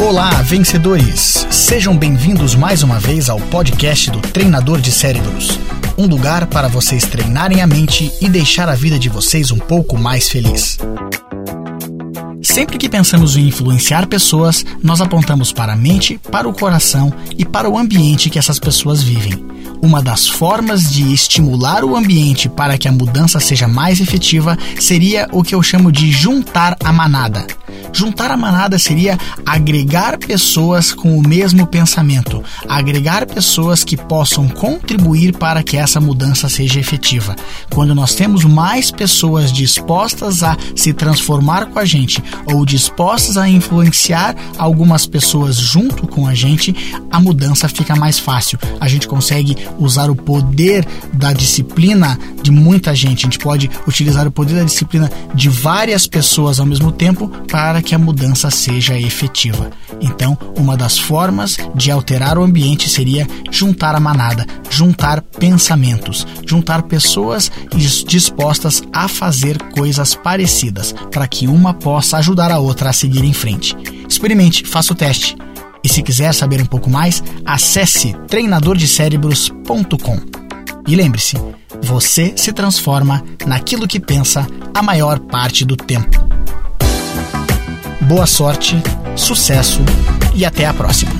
Olá, vencedores! Sejam bem-vindos mais uma vez ao podcast do Treinador de Cérebros, um lugar para vocês treinarem a mente e deixar a vida de vocês um pouco mais feliz. Sempre que pensamos em influenciar pessoas, nós apontamos para a mente, para o coração e para o ambiente que essas pessoas vivem. Uma das formas de estimular o ambiente para que a mudança seja mais efetiva seria o que eu chamo de juntar a manada. Juntar a manada seria agregar pessoas com o mesmo pensamento, agregar pessoas que possam contribuir para que essa mudança seja efetiva. Quando nós temos mais pessoas dispostas a se transformar com a gente ou dispostas a influenciar algumas pessoas junto com a gente, a mudança fica mais fácil. A gente consegue usar o poder da disciplina de muita gente, a gente pode utilizar o poder da disciplina de várias pessoas ao mesmo tempo para que a mudança seja efetiva. Então, uma das formas de alterar o ambiente seria juntar a manada, juntar pensamentos, juntar pessoas dispostas a fazer coisas parecidas, para que uma possa ajudar a outra a seguir em frente. Experimente, faça o teste. E se quiser saber um pouco mais, acesse treinadordecerebros.com. E lembre-se, você se transforma naquilo que pensa a maior parte do tempo. Boa sorte, sucesso e até a próxima!